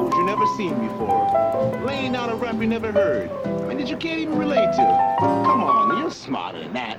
songs you never seen before, laying out a rap you never heard, and that you can't even relate to. Come on, you're smarter than that.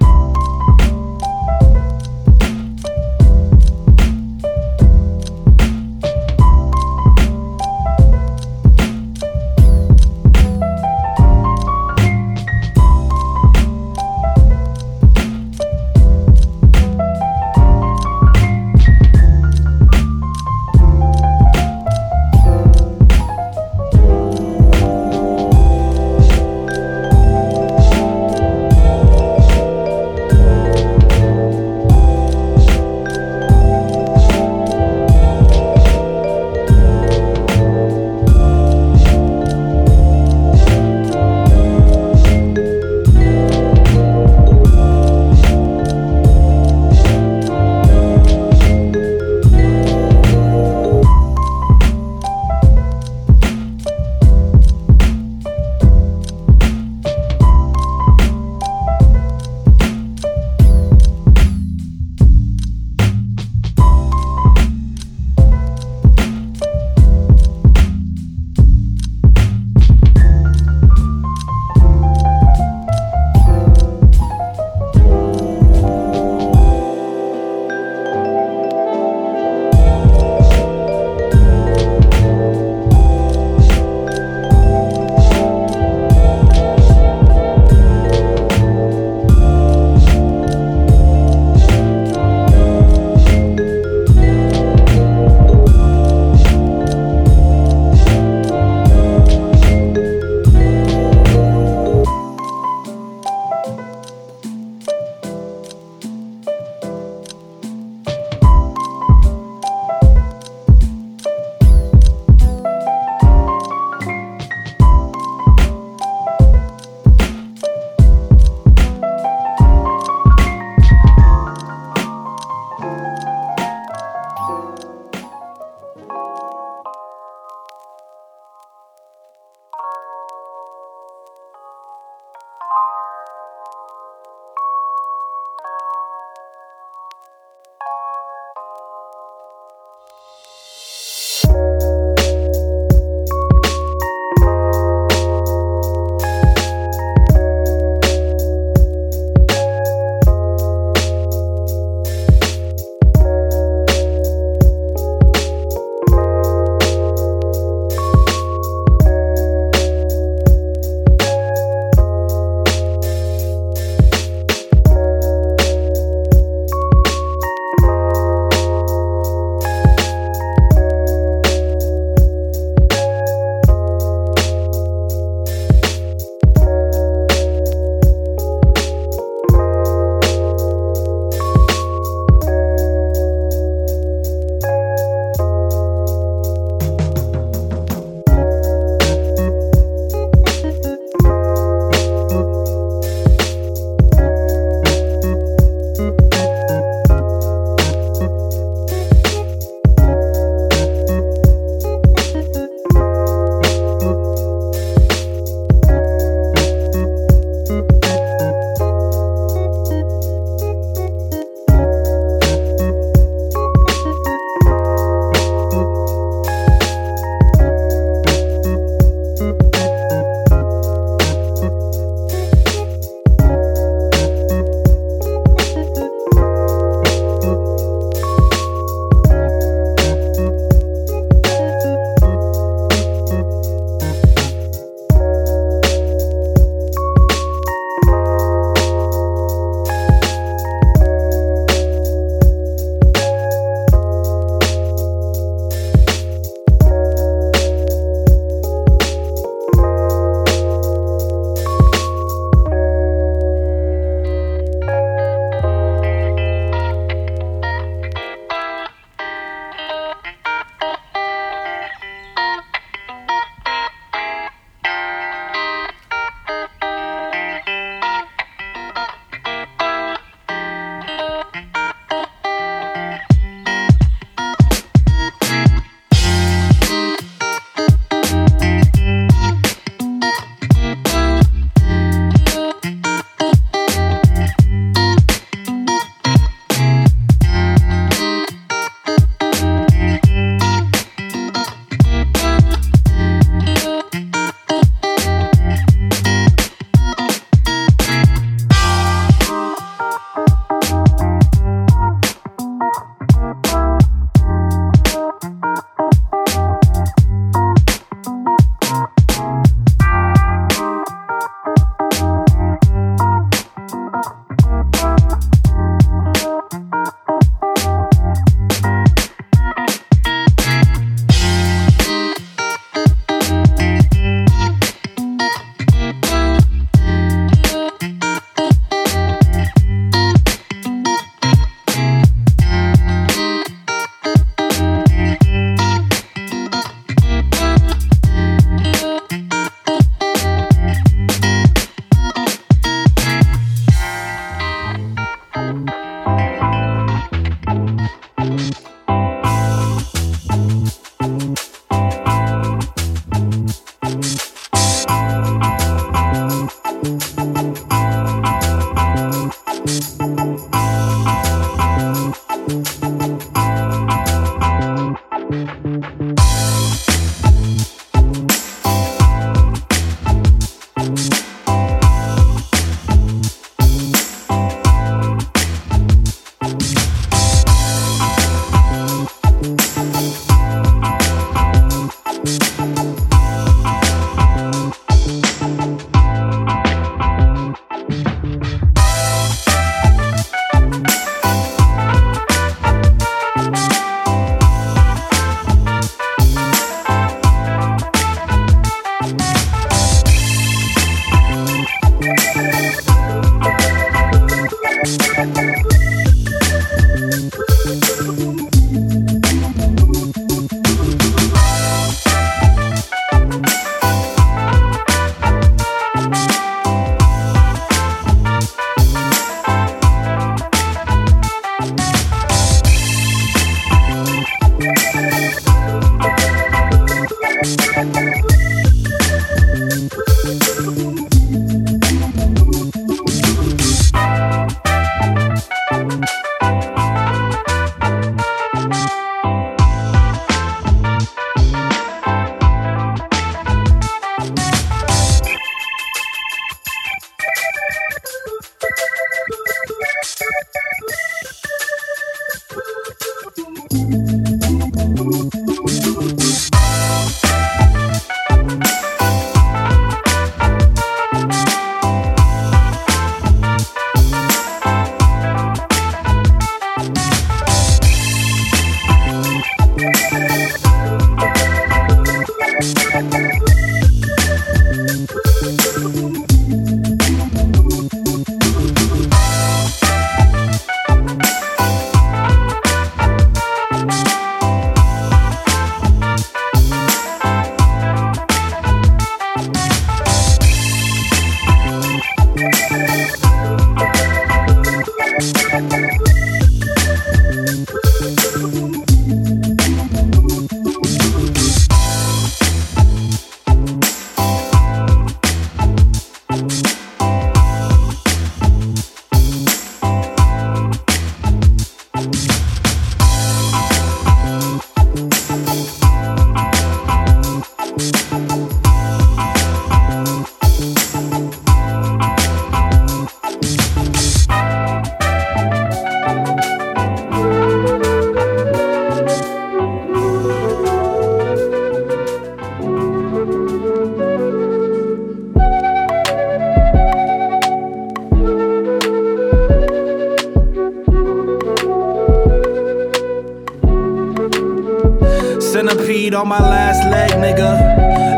on my last leg, nigga.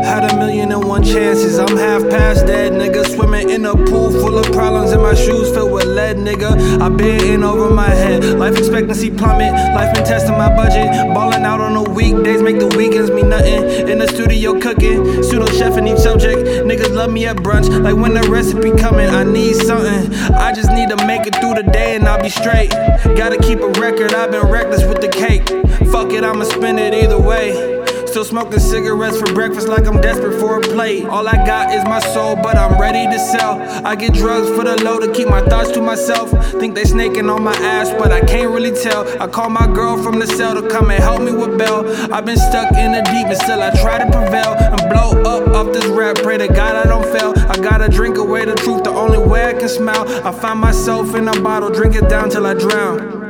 Had 1,000,001 chances, I'm half past dead, nigga. Swimming in a pool full of problems and my shoes filled with lead, nigga. I been in over my head, life expectancy plummet. Life been testing my budget, balling out on the weekdays, make the weekends mean nothing. In the studio cooking, pseudo chef in each subject. Niggas love me at brunch, like when the recipe coming. I need something, I just need to make it through the day and I'll be straight. Gotta keep a record, I've been reckless with the cake. Fuck it, I'ma spend it either way. Still smoking cigarettes for breakfast like I'm desperate for a plate. All I got is my soul, but I'm ready to sell. I get drugs for the low to keep my thoughts to myself. Think they snaking on my ass, but I can't really tell. I call my girl from the cell to come and help me with bail. I've been stuck in the deep and still I try to prevail and blow up off this rap. Pray to God I don't fail. I gotta drink away the truth, the only way I can smile. I find myself in a bottle, drink it down till I drown.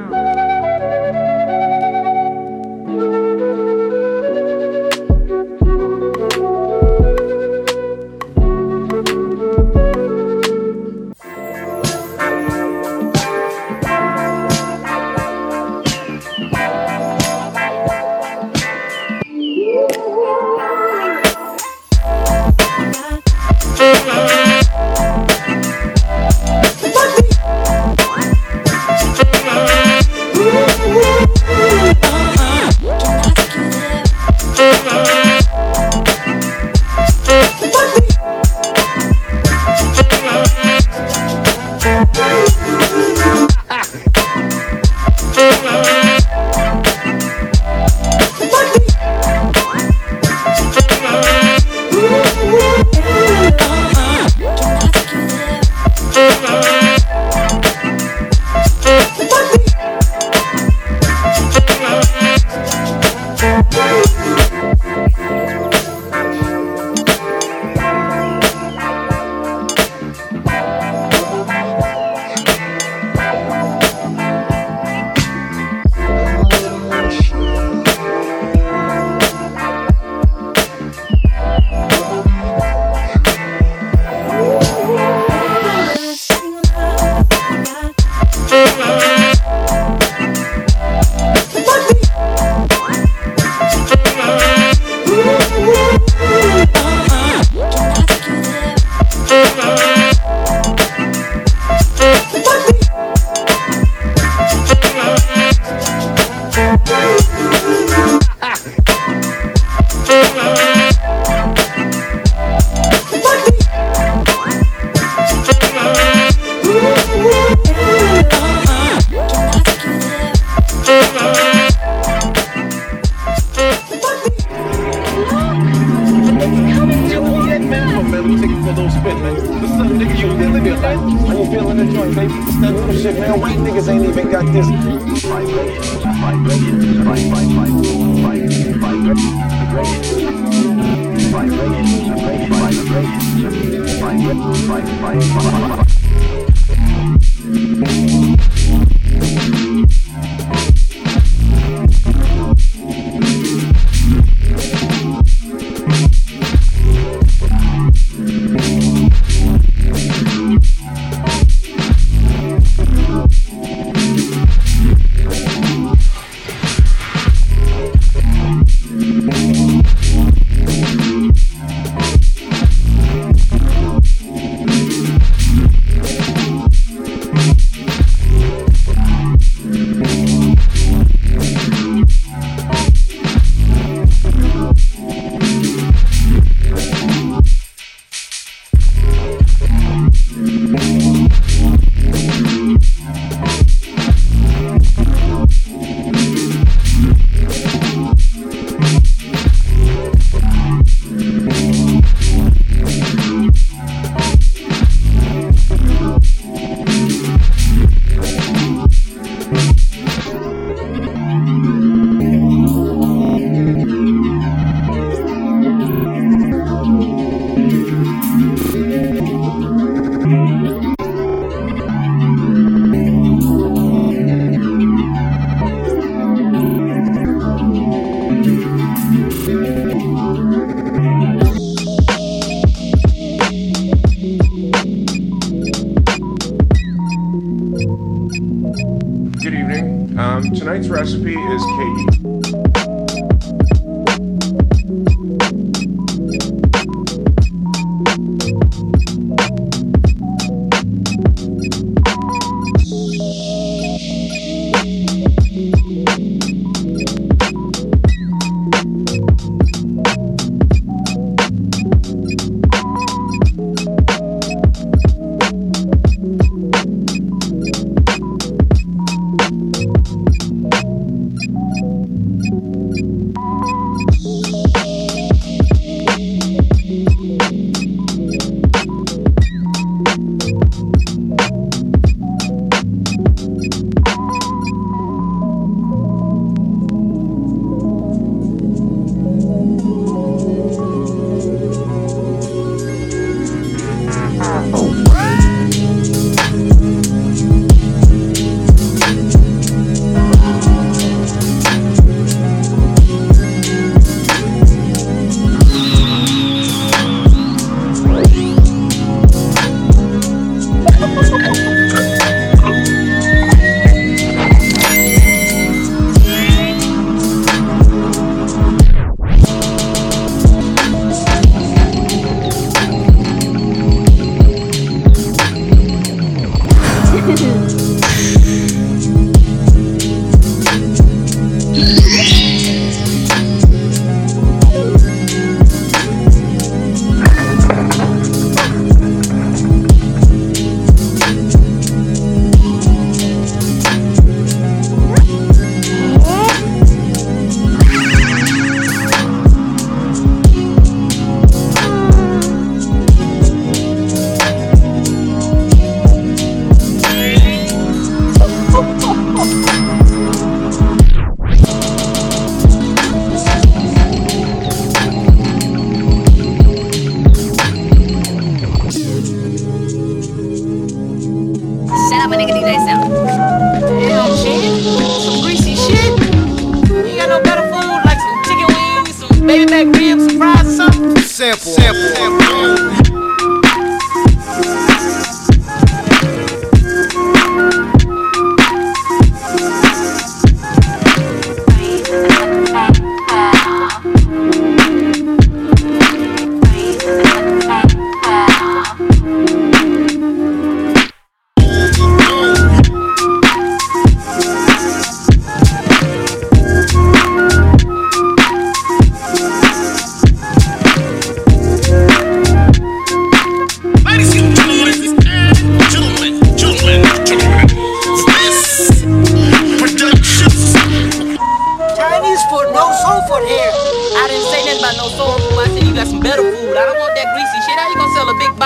Tonight's recipe is cake.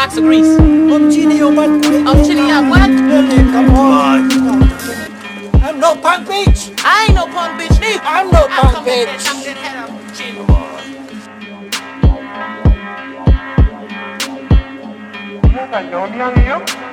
back to Greece. I'm chilling at work. Come on. I'm no punk bitch. I ain't no punk bitch, Nick. I'm no punk bitch. I'm dead head up, chill. I don't know you.